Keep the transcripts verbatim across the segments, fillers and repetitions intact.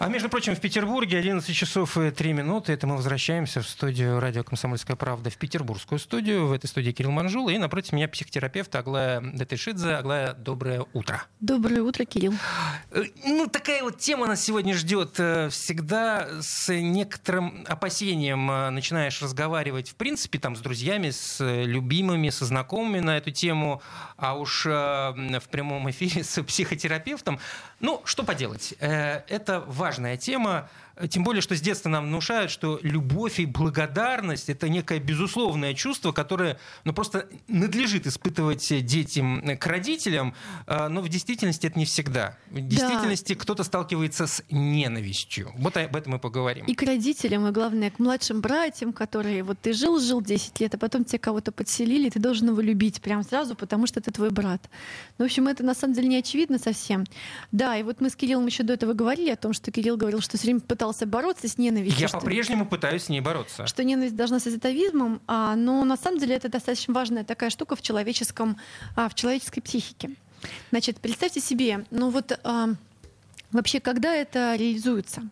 А между прочим, в Петербурге одиннадцать часов и три минуты. Это мы возвращаемся в студию «Радио Комсомольская правда», в петербургскую студию. В этой студии Кирилл Манжул. И напротив меня психотерапевт Аглая Датешидзе. Аглая, доброе утро. Доброе утро, Кирилл. Ну, такая вот тема нас сегодня ждет. Всегда с некоторым опасением начинаешь разговаривать, в принципе, там, с друзьями, с любимыми, со знакомыми на эту тему. А уж в прямом эфире с психотерапевтом. Ну, что поделать. Это важно. Важная тема, тем более, что с детства нам внушают, что любовь и благодарность — это некое безусловное чувство, которое ну, просто надлежит испытывать детям к родителям, но в действительности это не всегда. В действительности да. Кто-то сталкивается с ненавистью. Вот об этом мы поговорим. И к родителям, и, главное, к младшим братьям, которые вот ты жил-жил десять лет, а потом тебе кого-то подселили, ты должен его любить прямо сразу, потому что это твой брат. Ну, в общем, это на самом деле не очевидно совсем. Да, и вот мы с Кириллом еще до этого говорили о том, что Кирилл говорил, что все время пытался бороться с ненавистью. Я что, по-прежнему пытаюсь с ней бороться. Что ненависть должна стать атовизмом, а, но на самом деле это достаточно важная такая штука в человеческом, а, в человеческой психике. Значит, представьте себе, ну вот а, вообще, когда это реализуется?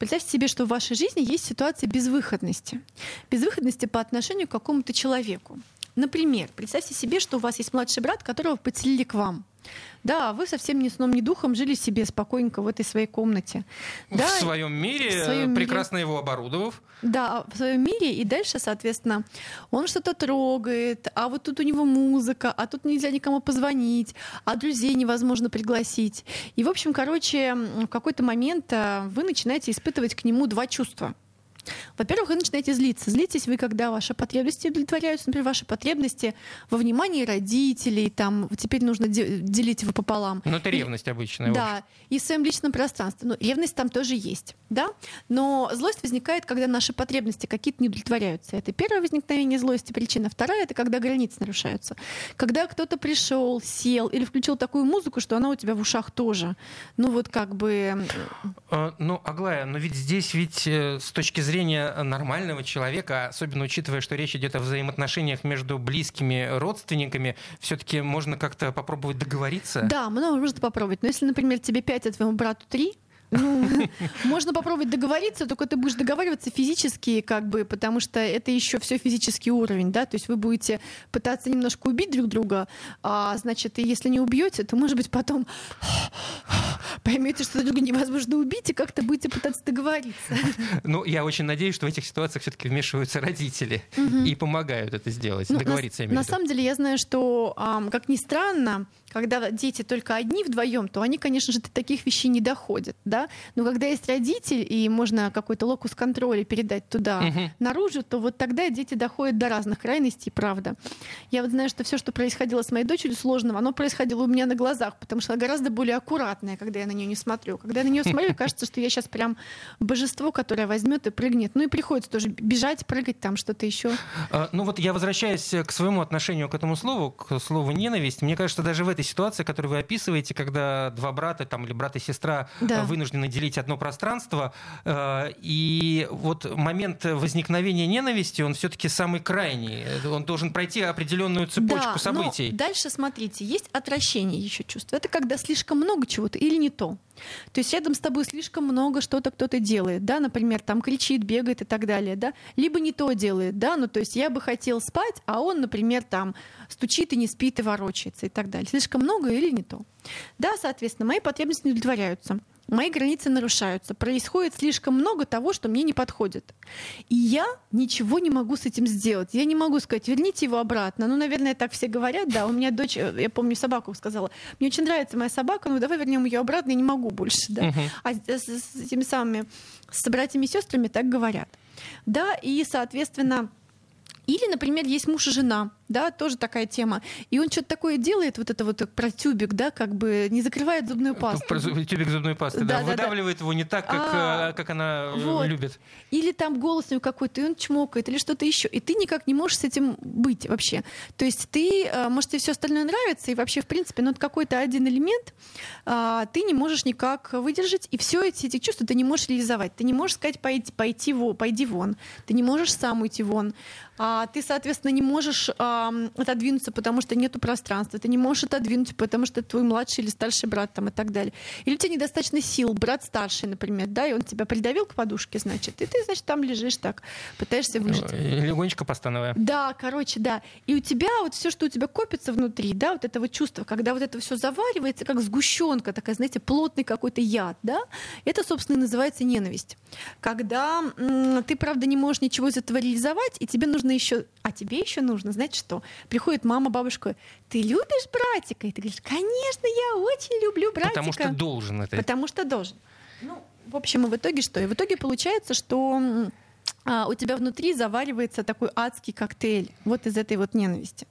Представьте себе, что в вашей жизни есть ситуация безвыходности. Безвыходности по отношению к какому-то человеку. Например, представьте себе, что у вас есть младший брат, которого подселили к вам. Да, вы совсем ни сном, ни духом жили себе спокойненько в этой своей комнате. В да, своем мире, в своем прекрасно мире. Его оборудовав. Да, в своем мире. И дальше, соответственно, он что-то трогает, а вот тут у него музыка, а тут нельзя никому позвонить, а друзей невозможно пригласить. И, в общем, короче, в какой-то момент вы начинаете испытывать к нему два чувства. Во-первых, вы начинаете злиться. Злитесь вы, когда ваши потребности удовлетворяются, например, ваши потребности во внимании родителей, там, теперь нужно де- делить его пополам. Но это ревность и, обычная. Да, и в своем личном пространстве. Ну, ревность там тоже есть, да? Но злость возникает, когда наши потребности какие-то не удовлетворяются. Это первое возникновение злости, причина. Вторая — это когда границы нарушаются. Когда кто-то пришел, сел или включил такую музыку, что она у тебя в ушах тоже. Ну вот как бы... А, ну, Аглая, но ведь здесь ведь с точки зрения нормального человека, особенно учитывая, что речь идет о взаимоотношениях между близкими родственниками, все-таки можно как-то попробовать договориться? Да, много можно попробовать. Но если, например, тебе пять, а твоему брату три, ну, можно попробовать договориться, только ты будешь договариваться физически, как бы, потому что это еще все физический уровень, да, то есть вы будете пытаться немножко убить друг друга, а, значит, и если не убьете, то, может быть, потом поймете, что друг друга невозможно убить, и как-то будете пытаться договориться. Ну, я очень надеюсь, что в этих ситуациях все-таки вмешиваются родители угу. и помогают это сделать, ну, договориться. На, на самом деле, я знаю, что, а, как ни странно, когда дети только одни вдвоем, то они, конечно же, до таких вещей не доходят, да? Но когда есть родитель, и можно какой-то локус контроля передать туда, угу. наружу, то вот тогда дети доходят до разных крайностей, правда. Я вот знаю, что все, что происходило с моей дочерью сложного, оно происходило у меня на глазах, потому что она гораздо более аккуратная, когда я на нее не смотрю. Когда я на нее смотрю, кажется, что я сейчас прям божество, которое возьмет и прыгнет. Ну и приходится тоже бежать, прыгать, там что-то еще. А, ну вот я возвращаюсь к своему отношению к этому слову, к слову «ненависть». Мне кажется, даже в этой ситуация, которую вы описываете, когда два брата там, или брат и сестра да. вынуждены делить одно пространство. И вот момент возникновения ненависти, он все-таки самый крайний. Он должен пройти определенную цепочку да, событий. Но дальше, смотрите, есть отвращение еще чувства. Это когда слишком много чего-то или не то. То есть рядом с тобой слишком много что-то кто-то делает, да, например, там кричит, бегает и так далее, да, либо не то делает, да, ну то есть я бы хотел спать, а он, например, там стучит и не спит и ворочается и так далее. Слишком много или не то. Да, соответственно, мои потребности не удовлетворяются, мои границы нарушаются, происходит слишком много того, что мне не подходит. И я ничего не могу с этим сделать. Я не могу сказать, верните его обратно. Ну, наверное, так все говорят, да. У меня дочь, я помню, собаку сказала, мне очень нравится моя собака, ну давай вернем ее обратно, я не могу больше, да. Uh-huh. А с, с этими самыми, с братьями и сестрами так говорят. Да, и, соответственно, Или, например, есть муж и жена, да, тоже такая тема. И он что-то такое делает, вот это вот про тюбик, да, как бы не закрывает зубную пасту. Про тюбик зубной пасты, да, да, да выдавливает да. его не так, как, а, как она вот. любит. Или там голос у него какой-то, и он чмокает, или что-то еще. И ты никак не можешь с этим быть вообще. То есть ты, может, тебе все остальное нравится, и вообще, в принципе, ну, какой-то один элемент а, ты не можешь никак выдержать, и все эти, эти чувства ты не можешь реализовать. Ты не можешь сказать «пойди, пойти во, пойди вон», ты не можешь сам уйти вон. А ты, соответственно, не можешь а, отодвинуться, потому что нету пространства. Ты не можешь отодвинуть, потому что твой младший или старший брат там, и так далее. Или у тебя недостаточно сил. Брат старший, например, да, и он тебя придавил к подушке, значит. И ты, значит, там лежишь так, пытаешься выжить. Легонечко постановая. Да, короче, да. И у тебя вот все, что у тебя копится внутри, да, вот это вот чувство, когда вот это все заваривается, как сгущенка такая, знаете, плотный какой-то яд, да, это, собственно, и называется ненависть. Когда м- ты, правда, не можешь ничего из этого реализовать, и тебе нужно еще, а тебе еще нужно, знаете что? Приходит мама, бабушка, ты любишь братика? И ты говоришь, конечно, я очень люблю братика. Потому что должен это. Потому что должен. Ну, в общем, и в итоге что? И в итоге получается, что а, у тебя внутри заваривается такой адский коктейль вот из этой вот ненависти.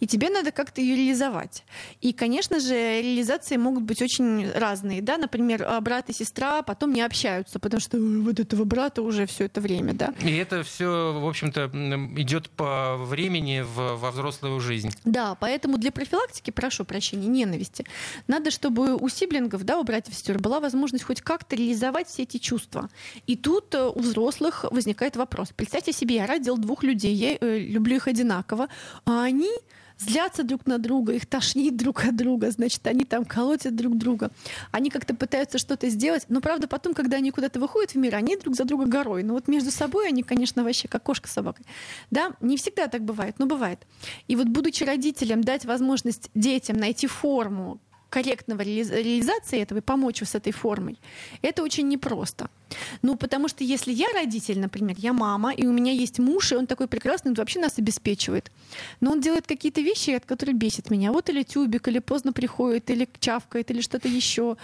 И тебе надо как-то ее реализовать. И, конечно же, реализации могут быть очень разные. Да? Например, брат и сестра потом не общаются, потому что вот этого брата уже все это время. Да? И это все, в общем-то, идет по времени в, во взрослую жизнь. Да, поэтому для профилактики, прошу прощения, ненависти, надо, чтобы у сиблингов, да, у братьев и сестер была возможность хоть как-то реализовать все эти чувства. И тут у взрослых возникает вопрос. Представьте себе, я родил двух людей, я э, люблю их одинаково, а они злятся друг на друга, их тошнит друг от друга, значит, они там колотят друг друга, они как-то пытаются что-то сделать, но, правда, потом, когда они куда-то выходят в мир, они друг за друга горой, но вот между собой они, конечно, вообще как кошка с собакой. Да, не всегда так бывает, но бывает. И вот, будучи родителем, дать возможность детям найти форму корректного реализации этого и помочь с этой формой, это очень непросто. Ну, потому что если я родитель, например, я мама, и у меня есть муж, и он такой прекрасный, он вообще нас обеспечивает. Но он делает какие-то вещи, от которых бесит меня. Вот или тюбик, или поздно приходит, или чавкает, или что-то еще.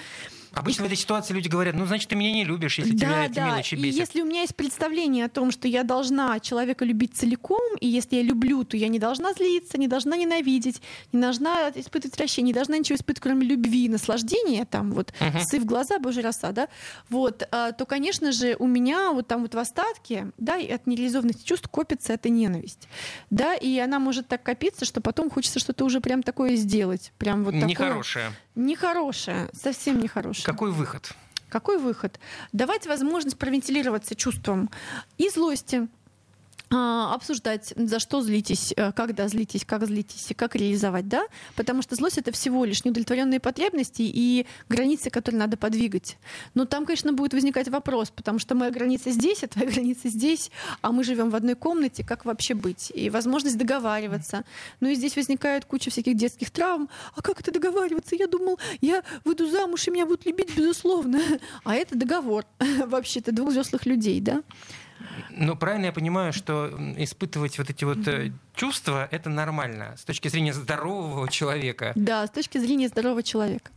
Обычно и... в этой ситуации люди говорят, ну, значит, ты меня не любишь, если да, тебя эти да. мелочи бесят. И если у меня есть представление о том, что я должна человека любить целиком, и если я люблю, то я не должна злиться, не должна ненавидеть, не должна испытывать отвращение, не должна ничего испытывать, кроме любви и наслаждения, там вот, uh-huh. сыв глаза, божья роса, да, вот, а, то, конечно же, у меня вот там вот в остатке, да, и от нереализованности чувств копится эта ненависть, да, и она может так копиться, что потом хочется что-то уже прям такое сделать, прям вот такое. Нехорошее. Нехорошее, совсем нехорошее. Какой выход? Какой выход? Давать возможность провентилироваться чувством и злости, обсуждать, за что злитесь, когда злитесь, как злитесь и как реализовать, да? Потому что злость — это всего лишь неудовлетворенные потребности и границы, которые надо подвигать. Но там, конечно, будет возникать вопрос, потому что моя граница здесь, а твоя граница здесь, а мы живем в одной комнате, как вообще быть? И возможность договариваться. Ну и здесь возникает куча всяких детских травм. А как это договариваться? Я думал, я выйду замуж, и меня будут любить, безусловно. А это договор вообще-то двух взрослых людей, да? Но правильно я понимаю, что испытывать вот эти вот mm-hmm. чувства — это нормально с точки зрения здорового человека. Да, с точки зрения здорового человека.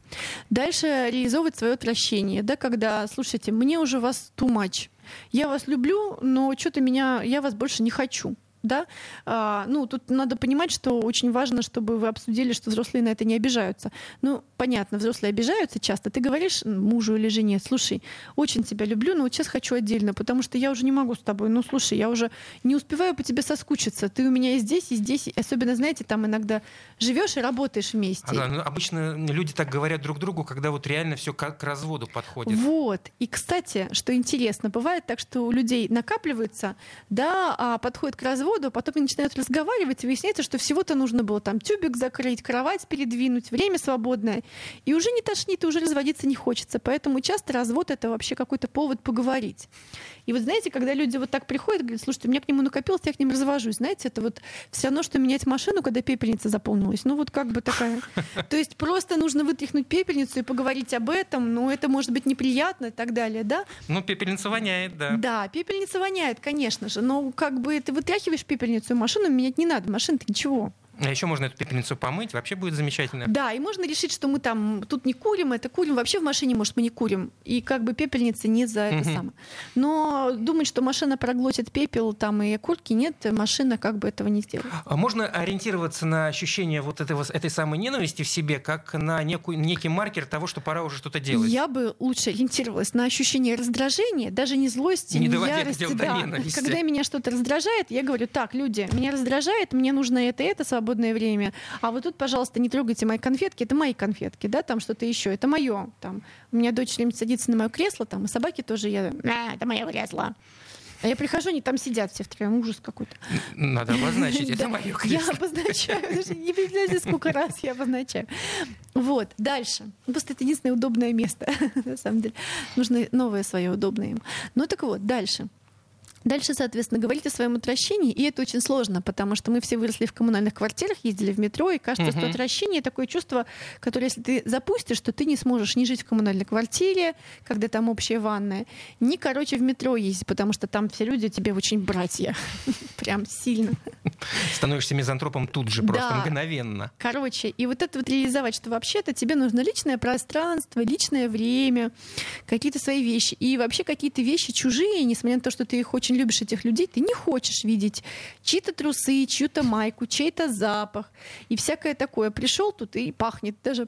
Дальше реализовывать свое отвращение, да, когда, слушайте, мне уже вас too much. Я вас люблю, но что-то меня, я вас больше не хочу. Да? А, ну, тут надо понимать, что очень важно, чтобы вы обсудили, что взрослые на это не обижаются. Ну, понятно, взрослые обижаются часто. Ты говоришь мужу или жене, слушай, очень тебя люблю, но вот сейчас хочу отдельно, потому что я уже не могу с тобой. Ну, слушай, я уже не успеваю по тебе соскучиться. Ты у меня и здесь, и здесь. Особенно, знаете, там иногда живешь и работаешь вместе. Ага, ну, обычно люди так говорят друг другу, когда вот реально все к разводу подходит. Вот. И, кстати, что интересно, бывает так, что у людей накапливается, да, а подходит к разводу, потом они начинают разговаривать, и выясняется, что всего-то нужно было там тюбик закрыть, кровать передвинуть, время свободное. И уже не тошнит, и уже разводиться не хочется. Поэтому часто развод — это вообще какой-то повод поговорить. И вот знаете, когда люди вот так приходят, говорят, слушайте, у меня к нему накопилось, я к ним развожусь. Знаете, это вот все равно, что менять машину, когда пепельница заполнилась. Ну вот как бы такая. То есть просто нужно вытряхнуть пепельницу и поговорить об этом, но это может быть неприятно и так далее, да? Ну пепельница воняет, да. Да, пепельница воняет, конечно же, но как бы ты вытряхиваешь пепельницу, машину менять не надо, машина-то ничего. А еще можно эту пепельницу помыть, вообще будет замечательно. Да, и можно решить, что мы там тут не курим, это курим. Вообще в машине, может, мы не курим. И как бы пепельница не за это угу. самое. Но думать, что машина проглотит пепел там и окурки, нет, машина как бы этого не сделает. А можно ориентироваться на ощущение вот этого, этой самой ненависти в себе, как на некую, некий маркер того, что пора уже что-то делать? Я бы лучше ориентировалась на ощущение раздражения, даже не злости, не, не ярости. Да. Когда меня что-то раздражает, я говорю, так, люди, меня раздражает, мне нужно это, это, свободное время. А вот тут, пожалуйста, не трогайте мои конфетки, это мои конфетки, да, там что-то еще, это мое. Там. У меня дочь садится на мое кресло, там, и собаки тоже, я, а, это мое кресло. А я прихожу, они там сидят все втроем, ужас какой-то. Надо обозначить, это мое кресло. Я обозначаю, даже не представляете, сколько раз я обозначаю. Вот, дальше. Просто это единственное удобное место, на самом деле. Нужно новое свое удобное им. Ну так вот, дальше. Дальше, соответственно, говорить о своем отвращении, и это очень сложно, потому что мы все выросли в коммунальных квартирах, ездили в метро, и кажется, uh-huh. что отвращение — такое чувство, которое, если ты запустишь, то ты не сможешь ни жить в коммунальной квартире, когда там общая ванная, ни, короче, в метро ездить, потому что там все люди тебе очень братья. Прям сильно. Становишься мизантропом тут же, просто мгновенно. Короче, и вот это вот реализовать, что вообще-то тебе нужно личное пространство, личное время, какие-то свои вещи, и вообще какие-то вещи чужие, несмотря на то, что ты их очень любишь этих людей, ты не хочешь видеть чьи-то трусы, чью-то майку, чей-то запах и всякое такое. Пришел тут и пахнет, даже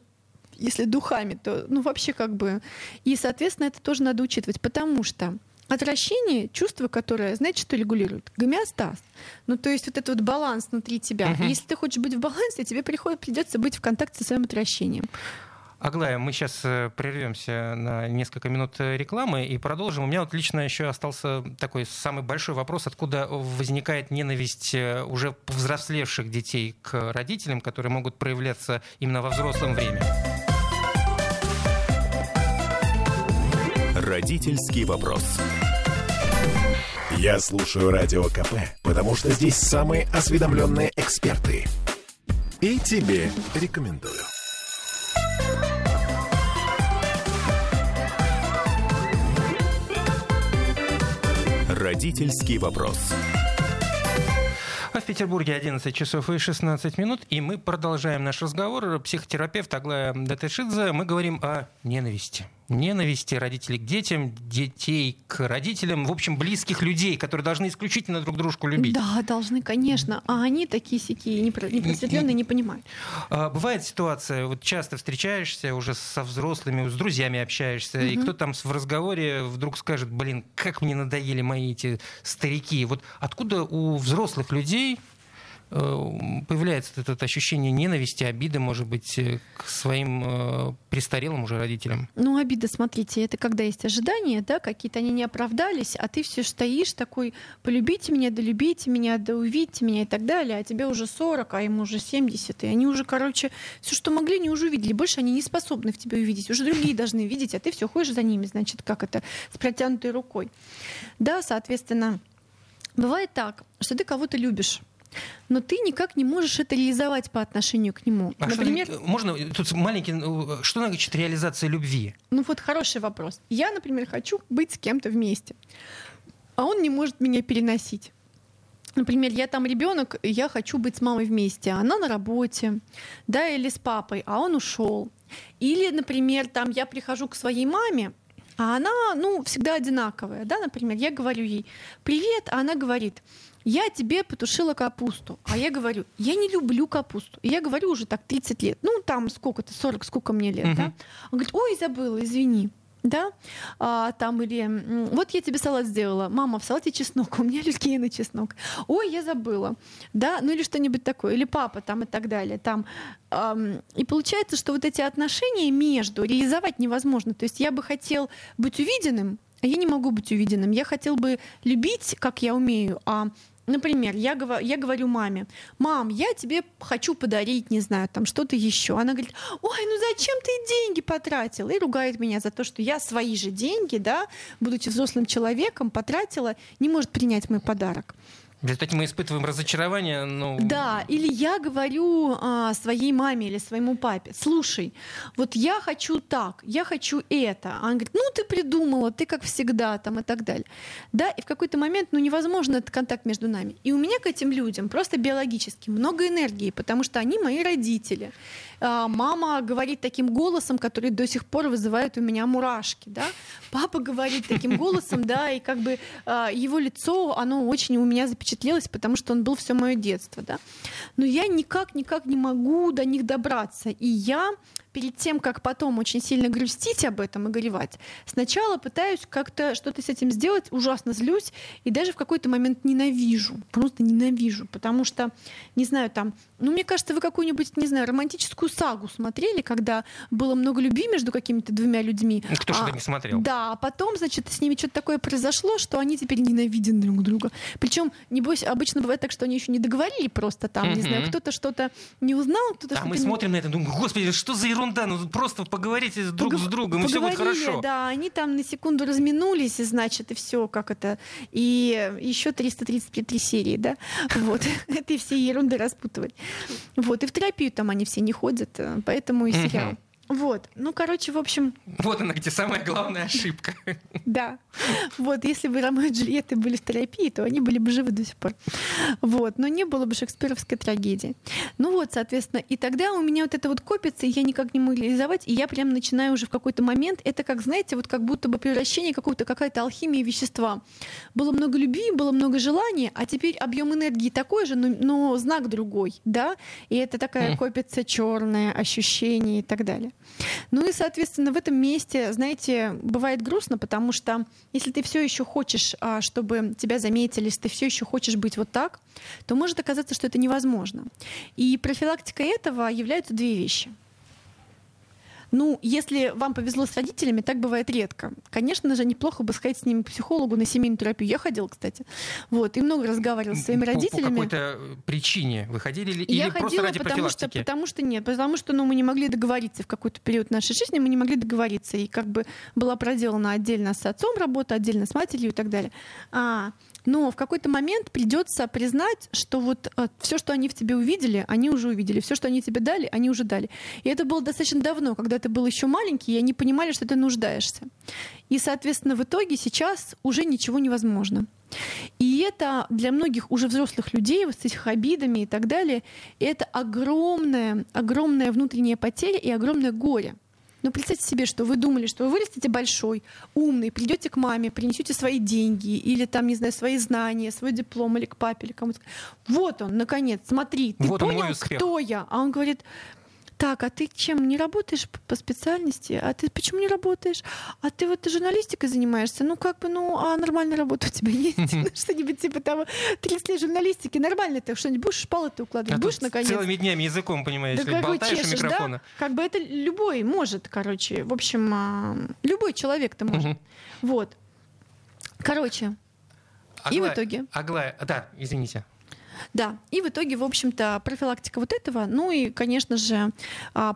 если духами, то ну вообще как бы. И, соответственно, это тоже надо учитывать, потому что отвращение — чувство, которое, знаете, что регулирует? Гомеостаз. Ну, то есть вот этот вот баланс внутри тебя. Uh-huh. Если ты хочешь быть в балансе, тебе придется быть в контакте со своим отвращением. Аглая, мы сейчас прервемся на несколько минут рекламы и продолжим. У меня вот лично еще остался такой самый большой вопрос, откуда возникает ненависть уже повзрослевших детей к родителям, которые могут проявляться именно во взрослом время. Родительский вопрос. Я слушаю Радио КП, потому что здесь самые осведомленные эксперты. И тебе рекомендую. Родительский вопрос. В Петербурге одиннадцать часов и шестнадцать минут, и мы продолжаем наш разговор. Психотерапевт Аглая Датешидзе. Мы говорим о ненависти. Ненависти родителей к детям, детей к родителям, в общем, близких людей, которые должны исключительно друг дружку любить. Да, должны, конечно. А они такие-сякие, непросветленные, не понимают. Бывает ситуация, вот часто встречаешься уже со взрослыми, с друзьями общаешься, угу. и кто там в разговоре вдруг скажет, блин, как мне надоели мои эти старики. Вот откуда у взрослых людей появляется это ощущение ненависти, обиды, может быть, к своим э, престарелым уже родителям? Ну, обида, смотрите, это когда есть ожидания, да, какие-то они не оправдались, а ты все стоишь такой, полюбите меня, долюбите меня, да увидите меня и так далее, а тебе уже сорок, а ему уже семьдесят, и они уже, короче, все, что могли, они уже увидели, больше они не способны в тебе увидеть, уже другие должны видеть, а ты все ходишь за ними, значит, как это, с протянутой рукой. Да, соответственно, бывает так, что ты кого-то любишь, но ты никак не можешь это реализовать по отношению к нему. А например, что, можно тут маленький, что значит реализация любви? Ну вот хороший вопрос. Я, например, хочу быть с кем-то вместе, а он не может меня переносить. Например, я там ребенок, я хочу быть с мамой вместе, а она на работе, да, или с папой, а он ушел. Или, например, там я прихожу к своей маме, а она, ну, всегда одинаковая, да, например, я говорю ей «Привет», а она говорит «Я тебе потушила капусту». А я говорю, я не люблю капусту. И я говорю уже так тридцать лет. Ну, там сколько-то, сорок, сколько мне лет, uh-huh. да? Он говорит, ой, забыла, извини. Да? А, там или вот я тебе салат сделала. Мама, в салате чеснок. У меня аллергия на чеснок. Ой, я забыла. Да? Ну или что-нибудь такое. Или папа там и так далее. Там. И получается, что вот эти отношения между реализовать невозможно. То есть я бы хотел быть увиденным, а я не могу быть увиденным. Я хотел бы любить, как я умею, а например, я говорю, я говорю маме, мам, я тебе хочу подарить, не знаю, там что-то еще. Она говорит, ой, ну зачем ты деньги потратила? И ругает меня за то, что я свои же деньги, да, будучи взрослым человеком, потратила, не может принять мой подарок. В результате мы испытываем разочарование. Но... Да, или я говорю а, своей маме или своему папе: слушай, вот я хочу так, я хочу это. А он говорит: ну ты придумала, ты как всегда, там, и так далее. Да, и в какой-то момент ну, невозможно этот контакт между нами. И у меня к этим людям просто биологически много энергии, потому что они мои родители. А, мама говорит таким голосом, который до сих пор вызывает у меня мурашки. Да? Папа говорит таким голосом, да, и как бы а, его лицо, оно очень у меня запечатлено, потому что он был все мое детство, да? Но я никак, никак не могу до них добраться. И я перед тем, как потом очень сильно грустить об этом и горевать, сначала пытаюсь как-то что-то с этим сделать, ужасно злюсь и даже в какой-то момент ненавижу, просто ненавижу, потому что, не знаю, там, ну, мне кажется, вы какую-нибудь, не знаю, романтическую сагу смотрели, когда было много любви между какими-то двумя людьми. Кто а, что-то не смотрел. Да, а потом, значит, с ними что-то такое произошло, что они теперь ненавидят друг друга. Причем, небось, обычно бывает так, что они еще не договорили просто там, mm-hmm. не знаю, кто-то что-то не узнал, кто-то а что-то... А мы не... смотрим на это и думаем: господи, что за ерунда? Да, ну просто поговорите друг Пог... с другом, и все будет хорошо. Да, они там на секунду разминулись, и значит, и все, как это, и еще триста тридцать три серии, да, вот, этой всей ерунды распутывать. Вот, и в терапию там они все не ходят, поэтому и сериал. Вот, ну, короче, в общем... Вот она, где самая главная ошибка. Да. Вот, если бы Ромео и Джульетта были в терапии, то они были бы живы до сих пор. Вот, но не было бы шекспировской трагедии. Ну вот, соответственно, и тогда у меня вот это вот копится, и я никак не могу реализовать, и я прям начинаю уже в какой-то момент, это как, знаете, вот как будто бы превращение какого-то, какая-то алхимия вещества. Было много любви, было много желания, а теперь объем энергии такой же, но, но знак другой, да? И это такая mm. копится черное ощущение и так далее. Ну и, соответственно, в этом месте, знаете, бывает грустно, потому что если ты все еще хочешь, чтобы тебя заметили, если ты все еще хочешь быть вот так, то может оказаться, что это невозможно. И профилактикой этого являются две вещи. Ну, если вам повезло с родителями, так бывает редко. Конечно же, неплохо бы сходить с ними к психологу на семейную терапию. Я ходила, кстати. Вот, и много разговаривала с своими по, родителями. По какой-то причине вы ходили или я просто ходила, ради потому профилактики? Что, потому что нет, потому что ну, мы не могли договориться в какой-то период нашей жизни, мы не могли договориться. И как бы была проделана отдельно с отцом работа, отдельно с матерью и так далее. А, но в какой-то момент придется признать, что вот а, все, что они в тебе увидели, они уже увидели. Все, что они тебе дали, они уже дали. И это было достаточно давно, когда ты был еще маленький, и они понимали, что ты нуждаешься. И, соответственно, в итоге сейчас уже ничего невозможно. И это для многих уже взрослых людей вот с этими обидами и так далее, это огромная, огромная внутренняя потеря и огромное горе. Но представьте себе, что вы думали, что вы вырастете большой, умный, придете к маме, принесете свои деньги или там, не знаю, свои знания, свой диплом или к папе или кому-то. Вот он, наконец, смотри, ты вот понял, кто я? А он говорит: так, а ты чем не работаешь по специальности? А ты почему не работаешь? А ты вот ты журналистикой занимаешься? Ну, как бы, ну, а нормальная работа у тебя есть? Что-нибудь типа того, тридцать лет журналистики, нормально ты что-нибудь будешь, шпалы-то укладывать, будешь, наконец? Целыми днями языком, понимаешь, болтаешь у микрофона. Как бы это любой может, короче, в общем, любой человек-то может. Вот. Короче. И в итоге. Аглая, да, извините. Да, и в итоге, в общем-то, профилактика вот этого, ну и, конечно же,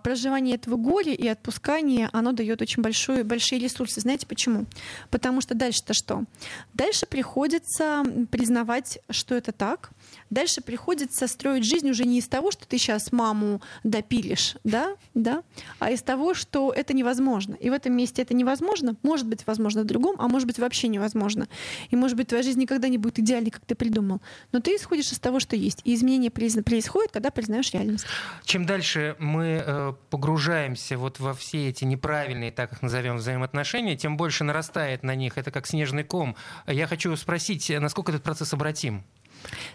проживание этого горя и отпускание, оно дает очень большую, большие ресурсы. Знаете почему? Потому что дальше-то что? Дальше приходится признавать, что это так. Дальше приходится строить жизнь уже не из того, что ты сейчас маму допилишь, да, да, а из того, что это невозможно. И в этом месте это невозможно. Может быть, возможно в другом, а может быть, вообще невозможно. И, может быть, твоя жизнь никогда не будет идеальной, как ты придумал. Но ты исходишь из того, что есть. И изменения происходят, когда признаешь реальность. Чем дальше мы погружаемся вот во все эти неправильные, так их назовем, взаимоотношения, тем больше нарастает на них. Это как снежный ком. Я хочу спросить, насколько этот процесс обратим?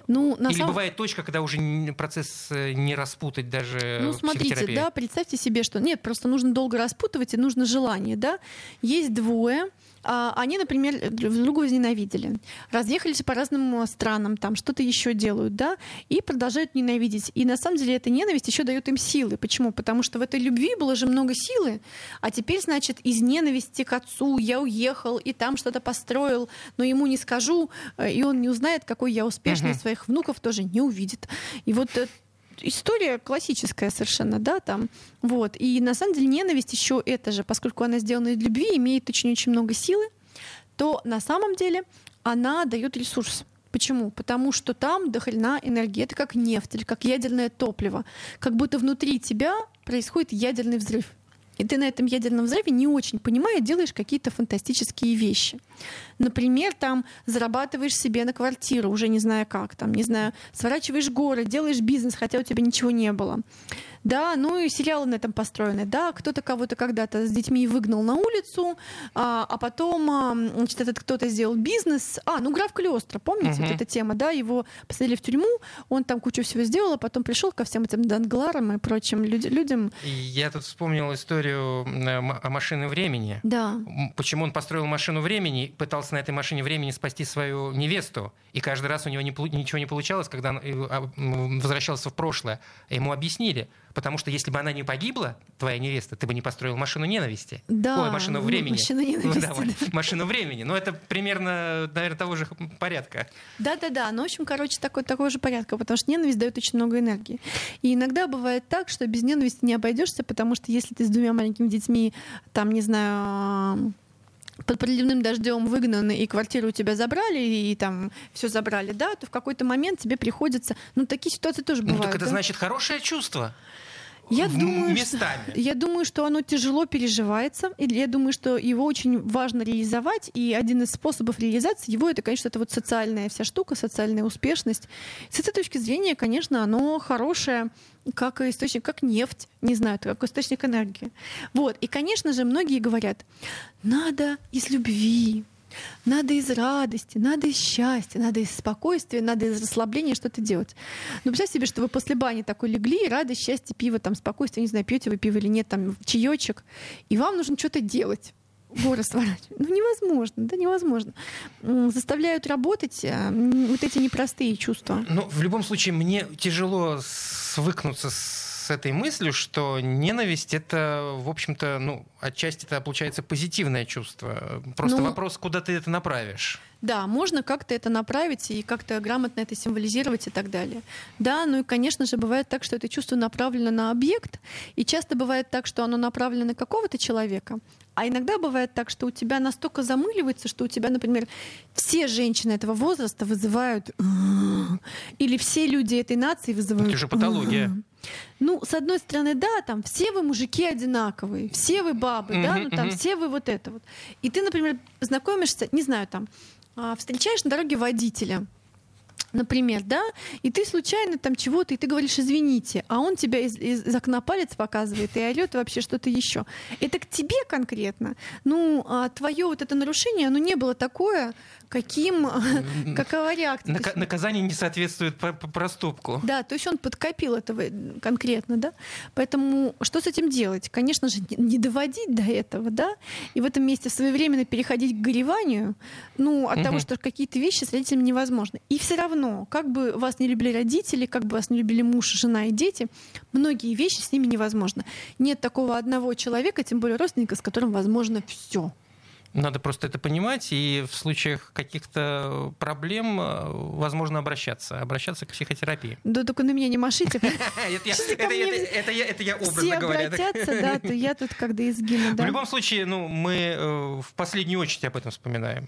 Ну, на Или самом... бывает точка, когда уже процесс не распутать даже. Ну, смотрите, да, представьте себе, что нет, просто нужно долго распутывать и нужно желание, да. Есть двое. Они, например, друг друга возненавидели, разъехались по разным странам, там что-то еще делают, да, и продолжают ненавидеть. И на самом деле эта ненависть еще дает им силы. Почему? Потому что в этой любви было же много силы, а теперь, значит, из ненависти к отцу я уехал и там что-то построил, но ему не скажу, и он не узнает, какой я успешный, uh-huh. своих внуков тоже не увидит. И вот история классическая совершенно, да, там, вот. И на самом деле ненависть еще эта же, поскольку она сделана из любви, имеет очень-очень много силы, то на самом деле она дает ресурс. Почему? Потому что там до хрена энергии. Это как нефть или как ядерное топливо. Как будто внутри тебя происходит ядерный взрыв. И ты на этом ядерном взрыве, не очень понимая, делаешь какие-то фантастические вещи. Например, там зарабатываешь себе на квартиру, уже не зная как, там, не знаю, сворачиваешь горы, делаешь бизнес, хотя у тебя ничего не было. Да, ну и сериалы на этом построены. Да, кто-то кого-то когда-то с детьми выгнал на улицу, а, а потом, значит, этот кто-то сделал бизнес. А, ну граф Калиостро, помните, uh-huh. вот эта тема, да, его посадили в тюрьму, он там кучу всего сделал, а потом пришел ко всем этим дангларам и прочим люд- людям. Я тут вспомнил историю о машине времени. Да. Почему он построил машину времени, пытался на этой машине времени спасти свою невесту, и каждый раз у него не, ничего не получалось, когда он возвращался в прошлое. Ему объяснили. Потому что если бы она не погибла, твоя невеста, ты бы не построил машину ненависти. Да. Ой, машину времени. Машину ненависти. Ну, да, да. Машину времени. Ну, это примерно, наверное, того же порядка. Да-да-да. Ну, в общем, короче, такой, такого же порядка, потому что ненависть дает очень много энергии. И иногда бывает так, что без ненависти не обойдешься, потому что если ты с двумя маленькими детьми, там, не знаю... под проливным дождем выгнаны, и квартиру у тебя забрали, и там все забрали, да, то в какой-то момент тебе приходится... Ну, такие ситуации тоже бывают. Ну, так это да? значит хорошее чувство. Я думаю, что, я думаю, что оно тяжело переживается, и я думаю, что его очень важно реализовать, и один из способов реализации его, это, конечно, это вот социальная вся штука, социальная успешность. С этой точки зрения, конечно, оно хорошее, как источник, как нефть, не знаю, как источник энергии. Вот. И, конечно же, многие говорят, надо из любви, надо из радости, надо из счастья, надо из спокойствия, надо из расслабления что-то делать. Ну, представь себе, что вы после бани такой легли, радость, счастье, пиво, там, спокойствие, не знаю, пьете вы пиво или нет, там, чаечек, и вам нужно что-то делать. Горы сворачивать. Ну, невозможно, да, невозможно. Заставляют работать вот эти непростые чувства. Ну, в любом случае, мне тяжело свыкнуться с с этой мыслью, что ненависть — это, в общем-то, ну, отчасти это, получается, позитивное чувство. Просто ну, вопрос, куда ты это направишь. Да, можно как-то это направить и как-то грамотно это символизировать и так далее. Да, ну и, конечно же, бывает так, что это чувство направлено на объект, и часто бывает так, что оно направлено на какого-то человека, а иногда бывает так, что у тебя настолько замыливается, что у тебя, например, все женщины этого возраста вызывают или все люди этой нации вызывают... Это же патология. Ну, с одной стороны, да, там все вы мужики одинаковые, все вы бабы, mm-hmm, да, ну там mm-hmm. все вы вот это вот. И ты, например, знакомишься, не знаю, там, встречаешь на дороге водителя, например, да, и ты случайно там чего-то, и ты говоришь «извините», а он тебя из, из, из окна палец показывает и орёт вообще что-то еще. Это к тебе конкретно. Ну, а твое вот это нарушение, оно не было такое, каким, какова реакция. Нак- наказание не соответствует проступку. Да, то есть он подкопил этого конкретно, да. Поэтому что с этим делать? Конечно же, не доводить до этого, да, и в этом месте своевременно переходить к гореванию, ну, от угу. того, что какие-то вещи с родителями невозможно. И все равно Но, как бы вас не любили родители, как бы вас не любили муж, жена и дети, многие вещи с ними невозможно. Нет такого одного человека, тем более родственника, с которым возможно все. Надо просто это понимать, и в случаях каких-то проблем возможно обращаться, обращаться к психотерапии. Да только на меня не машите. Это я образно говорю. Все обратятся, да, то я тут когда из гимна. В любом случае, мы в последнюю очередь об этом вспоминаем.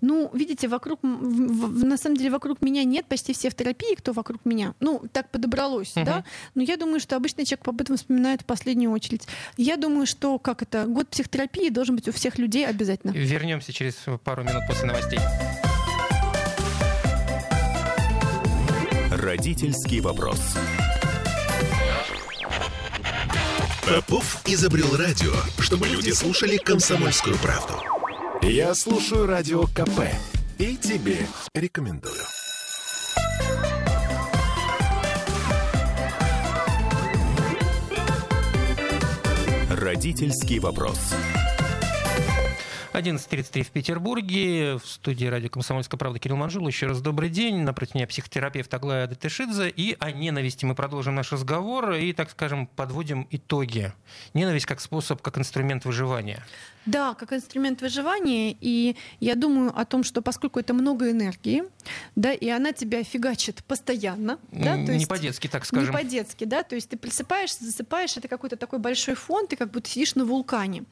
Ну, видите, вокруг, на самом деле, вокруг меня нет почти все в терапии, кто вокруг меня. Ну, так подобралось, да. Но я думаю, что обычный человек об этом вспоминает в последнюю очередь. Я думаю, что, как это, год психотерапии должен быть у всех людей обязательно. Вернемся через пару минут после новостей. Родительский вопрос. Попов изобрел радио, чтобы люди слушали «Комсомольскую правду». Я слушаю радио ка пэ и тебе рекомендую. Родительский вопрос. одиннадцать тридцать три в Петербурге, в студии радио «Комсомольская правда» Кирилл Манжул. Еще раз добрый день. Напротив меня психотерапевт Аглая Датешидзе. И о ненависти мы продолжим наш разговор и, так скажем, подводим итоги. Ненависть как способ, как инструмент выживания. Да, как инструмент выживания. И я думаю о том, что поскольку это много энергии, да, и она тебя фигачит постоянно. Да, то есть, не по-детски, так скажем. Не по-детски, да. То есть ты просыпаешься, засыпаешь, это какой-то такой большой фон, ты как будто сидишь на вулкане.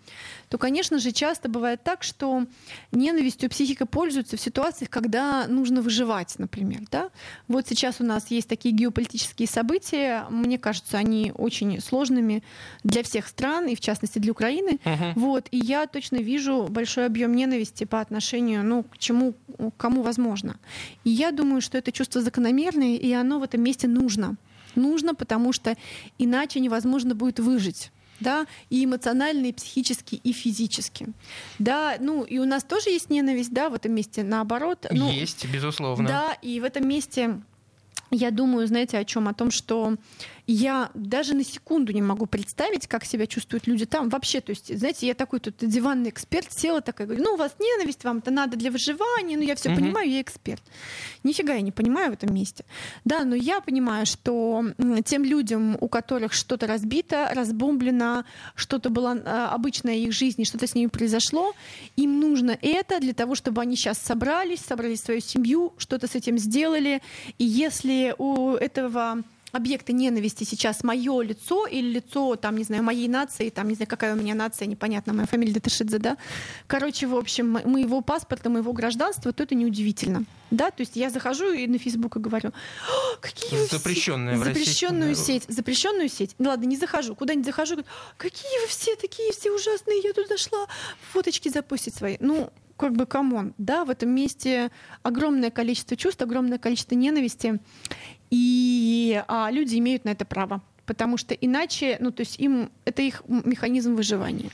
То, конечно же, часто бывает так, что ненавистью психика пользуется в ситуациях, когда нужно выживать, например. Да? Вот сейчас у нас есть такие геополитические события. Мне кажется, они очень сложными для всех стран, и в частности для Украины. Uh-huh. Вот. И я точно вижу большой объем ненависти по отношению, ну, к чему, кому возможно. И я думаю, что это чувство закономерное, и оно в этом месте нужно. Нужно, потому что иначе невозможно будет выжить. Да, и эмоционально, и психически, и физически. Да, ну и у нас тоже есть ненависть, да, в этом месте наоборот. Ну, есть, безусловно. Да, и в этом месте я думаю, знаете, о чем? О том, что я даже на секунду не могу представить, как себя чувствуют люди там вообще. То есть, знаете, я такой тут диванный эксперт, села такая, говорю, ну, у вас ненависть, вам это надо для выживания, ну, я все mm-hmm. понимаю, я эксперт. Нифига я не понимаю в этом месте. Да, но я понимаю, что тем людям, у которых что-то разбито, разбомблено, что-то было обычное в их жизни, что-то с ними произошло, им нужно это для того, чтобы они сейчас собрались, собрали свою семью, что-то с этим сделали. И если у этого объекты ненависти сейчас мое лицо или лицо, там, не знаю, моей нации, там, не знаю, какая у меня нация, непонятно, моя фамилия Датешидзе, да, короче, в общем, моего паспорта, моего гражданства, то это неудивительно, да, то есть я захожу и на Facebook и говорю, какие вы... Запрещенная в России. Запрещенную сеть, запрещенную сеть, ну ладно, не захожу, куда-нибудь захожу, говорю, какие вы все такие, все ужасные, я тут зашла фоточки запустить свои, ну, как бы, камон, да, в этом месте огромное количество чувств, огромное количество ненависти, и а, люди имеют на это право, потому что иначе, ну, то есть им, это их механизм выживания.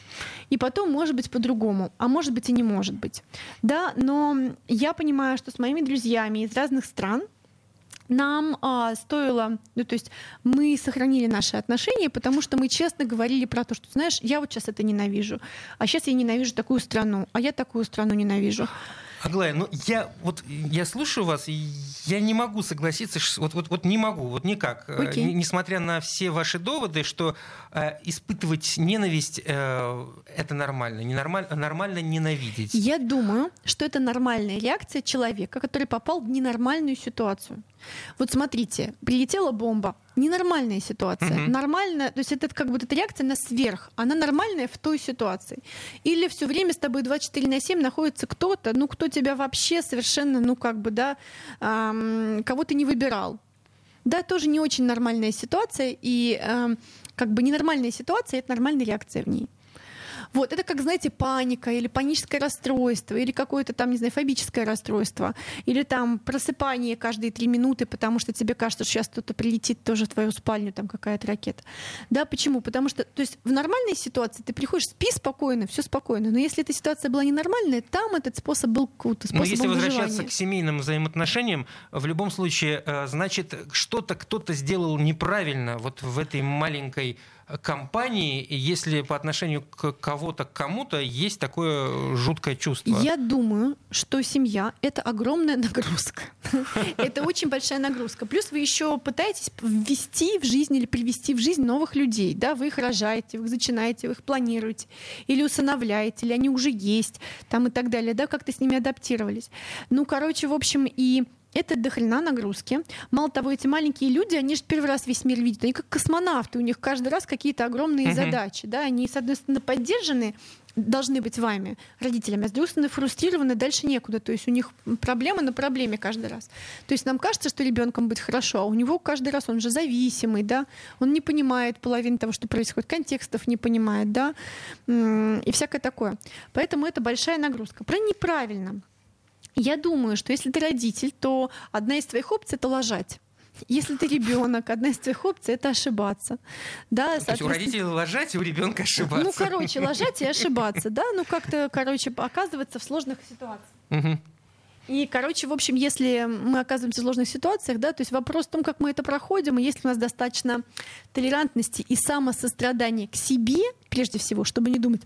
И потом, может быть, по-другому, а может быть и не может быть. Да, но я понимаю, что с моими друзьями из разных стран нам а, стоило, ну, то есть мы сохранили наши отношения, потому что мы честно говорили про то, что, знаешь, я вот сейчас это ненавижу, а сейчас я ненавижу такую страну, а я такую страну ненавижу. Аглая, ну я вот я слушаю вас, и я не могу согласиться, вот, вот, вот не могу, вот никак. Okay. Н- несмотря на все ваши доводы, что э, испытывать ненависть э, это нормально, ненормаль, нормально ненавидеть. Я думаю, что это нормальная реакция человека, который попал в ненормальную ситуацию. Вот смотрите, прилетела бомба. Ненормальная ситуация. Uh-huh. Нормальная, то есть это как будто эта реакция на сверх. Она нормальная в той ситуации. Или все время с тобой двадцать четыре на семь находится кто-то, ну, кто тебя вообще совершенно, ну, как бы, да, эм, кого ты не выбирал. Да, тоже не очень нормальная ситуация. И эм, как бы ненормальная ситуация — это нормальная реакция в ней. Вот, это как, знаете, паника или паническое расстройство, или какое-то там, не знаю, фобическое расстройство, или там просыпание каждые три минуты, потому что тебе кажется, что сейчас кто-то прилетит тоже в твою спальню, там какая-то ракета. Да, почему? Потому что, то есть в нормальной ситуации ты приходишь, спи спокойно, все спокойно, но если эта ситуация была ненормальная, там этот способ был какой-то способом выживания. Но если возвращаться к семейным взаимоотношениям, в любом случае, значит, что-то кто-то сделал неправильно вот в этой маленькой компании, если по отношению к кого-то, к кому-то есть такое жуткое чувство. Я думаю, что семья — это огромная нагрузка. Это очень большая нагрузка. Плюс вы еще пытаетесь ввести в жизнь или привести в жизнь новых людей. Да, вы их рожаете, вы их зачинаете, вы их планируете, или усыновляете, или они уже есть, там и так далее. Да, как-то с ними адаптировались. Ну, короче, в общем, и это до хрена нагрузки. Мало того, эти маленькие люди, они же первый раз весь мир видят. Они как космонавты, у них каждый раз какие-то огромные uh-huh. задачи. Да? Они, с одной стороны, поддержаны, должны быть вами, родителями, а с другой стороны, фрустрированы, дальше некуда. То есть у них проблема на проблеме каждый раз. То есть нам кажется, что ребенком будет хорошо, а у него каждый раз, он же зависимый, да? Он не понимает половину того, что происходит, контекстов не понимает, да? И всякое такое. Поэтому это большая нагрузка. Про неправильно. Я думаю, что если ты родитель, то одна из твоих опций — это лажать. Если ты ребенок, одна из твоих опций — это ошибаться. Да, соответственно... То есть у родителей лажать, и у ребенка ошибаться. Ну, короче, лажать и ошибаться, да, ну как-то, короче, оказываться в сложных ситуациях. Угу. И, короче, в общем, если мы оказываемся в сложных ситуациях, да, то есть вопрос в том, как мы это проходим, и если у нас достаточно толерантности и самосострадания к себе, прежде всего, чтобы не думать,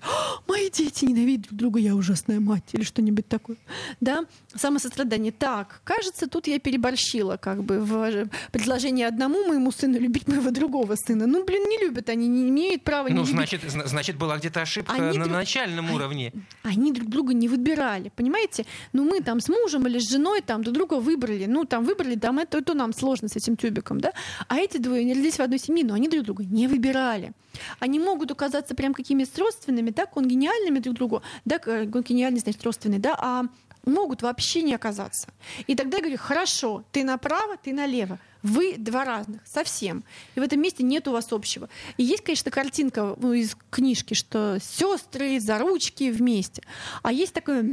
мои дети ненавидят друг друга, я ужасная мать, или что-нибудь такое. Да? Самосострадание. Так, кажется, тут я переборщила как бы в предложении одному моему сыну любить моего другого сына. Ну, блин, не любят они, не имеют права не ну, любить. Значит, значит, была где-то ошибка они на друг... начальном уровне. Они друг друга не выбирали, понимаете? Ну, мы там с мужем или с женой там друг друга выбрали. Ну, там выбрали, там это, то нам сложно с этим тюбиком, да? А эти двое не родились в одной семье, но они друг друга не выбирали. Они могут оказаться прям какими-то родственными, да, конгениальными друг другу, да, конгениальный, значит, родственный, да, а могут вообще не оказаться. И тогда я говорю, хорошо, ты направо, ты налево. Вы два разных, совсем. И в этом месте нет у вас общего. И есть, конечно, картинка ну, из книжки, что сестры за ручки вместе. А есть такой...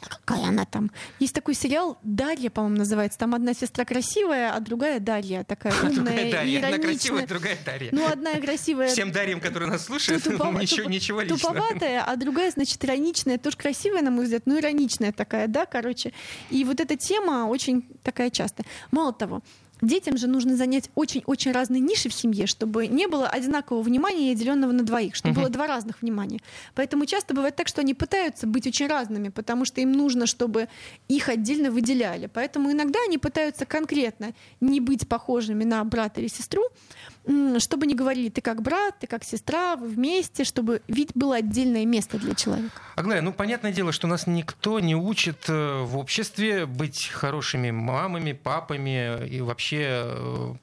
Какая она там? Есть такой сериал «Дарья», по-моему, называется. Там одна сестра красивая, а другая Дарья. Такая умная, ироничная. Одна красивая, другая Дарья. Ну, одна красивая... Всем Дарьям, которые нас слушают, ничего личного. Туповатая, а другая, значит, ироничная. Тоже красивая, на мой взгляд, но ироничная такая, да, короче. И вот эта тема очень такая частая. Мало того, детям же нужно занять очень-очень разные ниши в семье, чтобы не было одинакового внимания, деленного на двоих, чтобы угу. было два разных внимания. Поэтому часто бывает так, что они пытаются быть очень разными, потому что им нужно, чтобы их отдельно выделяли. Поэтому иногда они пытаются конкретно не быть похожими на брата или сестру, чтобы не говорили «ты как брат», «ты как сестра», «вы вместе», чтобы ведь было отдельное место для человека. Аглая, ну понятное дело, что нас никто не учит в обществе быть хорошими мамами, папами и вообще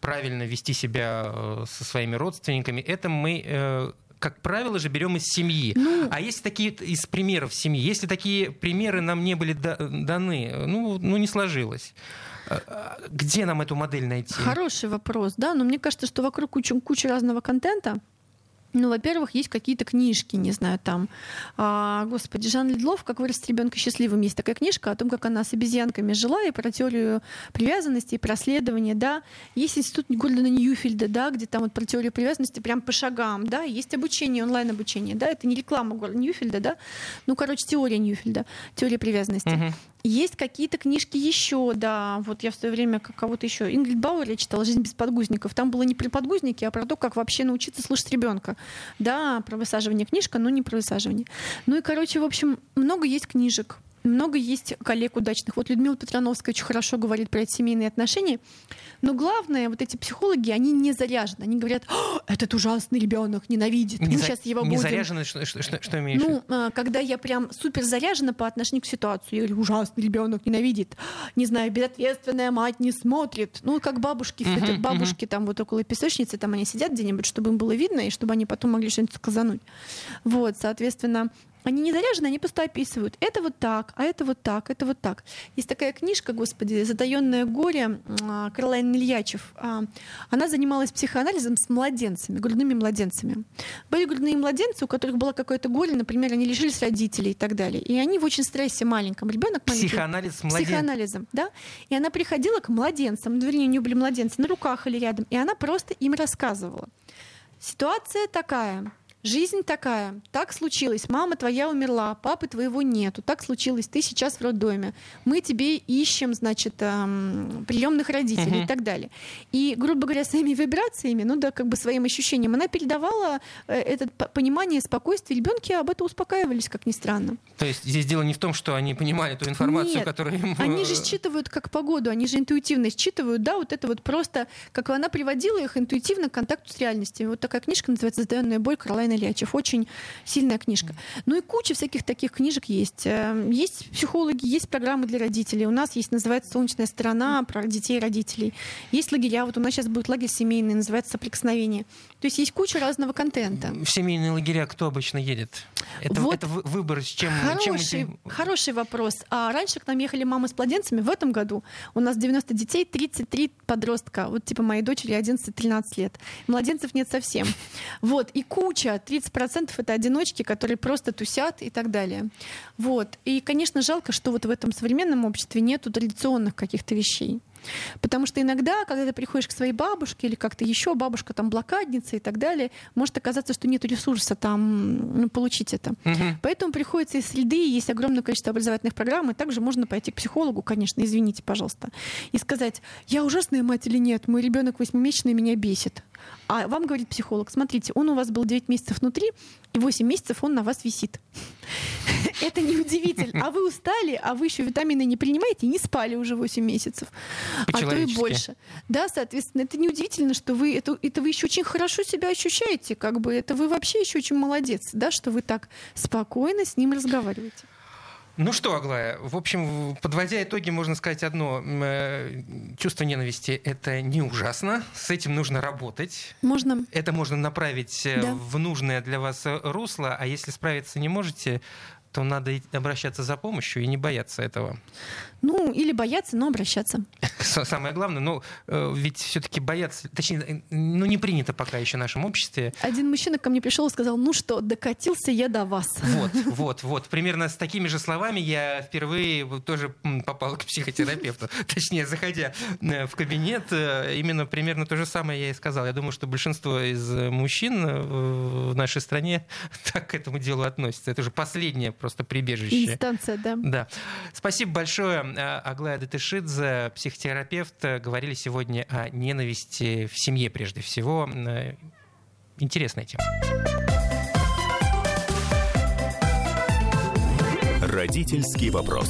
правильно вести себя со своими родственниками, это мы, как правило, же берем из семьи. Ну, а если такие из примеров семьи, если такие примеры нам не были даны, ну, ну не сложилось. Где нам эту модель найти? Хороший вопрос, да, но мне кажется, что вокруг куча, куча разного контента. Ну, во-первых, есть какие-то книжки, не знаю, там, а, господи, Жан Ледлов «Как вырастить ребенка счастливым». Есть такая книжка о том, как она с обезьянками жила, и про теорию привязанности, и про следование, да. Есть Институт Гордона Ньюфельда, да, где там вот про теорию привязанности прям по шагам, да. Есть обучение, онлайн-обучение, да, это не реклама Гордона Ньюфельда, да. Ну, короче, теория Ньюфельда, теория привязанности. Uh-huh. Есть какие-то книжки еще, да, вот я в свое время кого-то еще, Ингрид Бауэр я читала «Жизнь без подгузников», там было не про подгузники, а про то, как вообще научиться слушать ребенка, да, про высаживание книжка, но не про высаживание. Ну и, короче, в общем, много есть книжек, много есть коллег удачных. Вот Людмила Петрановская очень хорошо говорит про эти семейные отношения, но главное, вот эти психологи, они не заряжены, они говорят, этот ужасный ребенок ненавидит, не мы за... сейчас его не будем. Не заряжены, что, что, что, что имеешь? Ну, а, когда я прям супер заряжена по отношению к ситуации, я говорю, ужасный ребенок ненавидит, не знаю, безответственная мать не смотрит, ну, как бабушки, uh-huh, бабушки uh-huh. там вот около песочницы, там они сидят где-нибудь, чтобы им было видно, и чтобы они потом могли что-нибудь сказануть. Вот, соответственно, они не заряжены, они просто описывают. Это вот так, а это вот так, это вот так. Есть такая книжка, господи, «Затаённое горе», Карлайн Ильячев. Она занималась психоанализом с младенцами, грудными младенцами. Были грудные младенцы, у которых было какое-то горе, например, они лишились родителей и так далее. И они в очень стрессе маленьком. Ребенок маленький. Психоанализ с младенцем. Психоанализом, да. И она приходила к младенцам, вернее, у нее были младенцы на руках или рядом, и она просто им рассказывала. Ситуация такая. Жизнь такая, так случилось, мама твоя умерла, папы твоего нету, так случилось, ты сейчас в роддоме, мы тебе ищем, значит, эм, приемных родителей uh-huh. и так далее. И, грубо говоря, своими вибрациями, ну да, как бы своим ощущением, она передавала э, это понимание спокойствия, ребенки об этом успокаивались, как ни странно. То есть здесь дело не в том, что они понимали ту информацию, Нет, которую им... они же считывают как погоду, они же интуитивно считывают, да, вот это вот просто, как она приводила их интуитивно к контакту с реальностью. Вот такая книжка называется «Затаённая боль» Карлайна Ильячев. Очень сильная книжка. Ну и куча всяких таких книжек есть. Есть психологи, есть программы для родителей. У нас есть, называется «Солнечная сторона», про детей и родителей. Есть лагеря. Вот у нас сейчас будет лагерь семейный, называется «Соприкосновение». То есть есть куча разного контента. В семейные лагеря кто обычно едет? Это, вот это выбор, с чем... Хороший, чем... хороший вопрос. А раньше к нам ехали мамы с младенцами. В этом году у нас девяносто детей, тридцать три подростка. Вот типа моей дочери одиннадцать-тринадцать лет. Младенцев нет совсем. Вот. И куча. тридцать процентов это одиночки, которые просто тусят и так далее. Вот. И, конечно, жалко, что вот в этом современном обществе нету традиционных каких-то вещей. Потому что иногда, когда ты приходишь к своей бабушке или как-то еще, бабушка там блокадница и так далее, может оказаться, что нет ресурса там, ну, получить это. Угу. Поэтому приходится из среды, есть огромное количество образовательных программ, и также можно пойти к психологу, конечно, извините, пожалуйста, и сказать, я ужасная мать или нет, мой ребенок восьмимесячный меня бесит. А вам говорит психолог, смотрите, он у вас был девять месяцев внутри, и восемь месяцев он на вас висит. Это неудивительно. А вы устали, а вы еще витамины не принимаете, и не спали уже восемь месяцев. А то и больше. Да, соответственно, это неудивительно, что вы это, это вы еще очень хорошо себя ощущаете, как бы это вы вообще еще очень молодец, да, что вы так спокойно с ним разговариваете. Ну что, Аглая, в общем, подводя итоги, можно сказать одно. Чувство ненависти — это не ужасно, с этим нужно работать. Можно. Это можно направить, да, в нужное для вас русло, а если справиться не можете, то надо обращаться за помощью и не бояться этого. Ну, или бояться, но обращаться. Самое главное, но э, ведь все-таки бояться, точнее, ну, не принято пока еще в нашем обществе. Один мужчина ко мне пришел и сказал, ну что, докатился я до вас. Вот, вот, вот. Примерно с такими же словами я впервые тоже попал к психотерапевту. Точнее, заходя в кабинет, именно примерно то же самое я и сказал. Я думаю, что большинство из мужчин в нашей стране так к этому делу относятся. Это же последнее просто прибежище. Инстанция, да. Да. Спасибо большое. Аглая Датешидзе, психотерапевт, говорили сегодня о ненависти в семье прежде всего. Интересная тема. Родительский вопрос.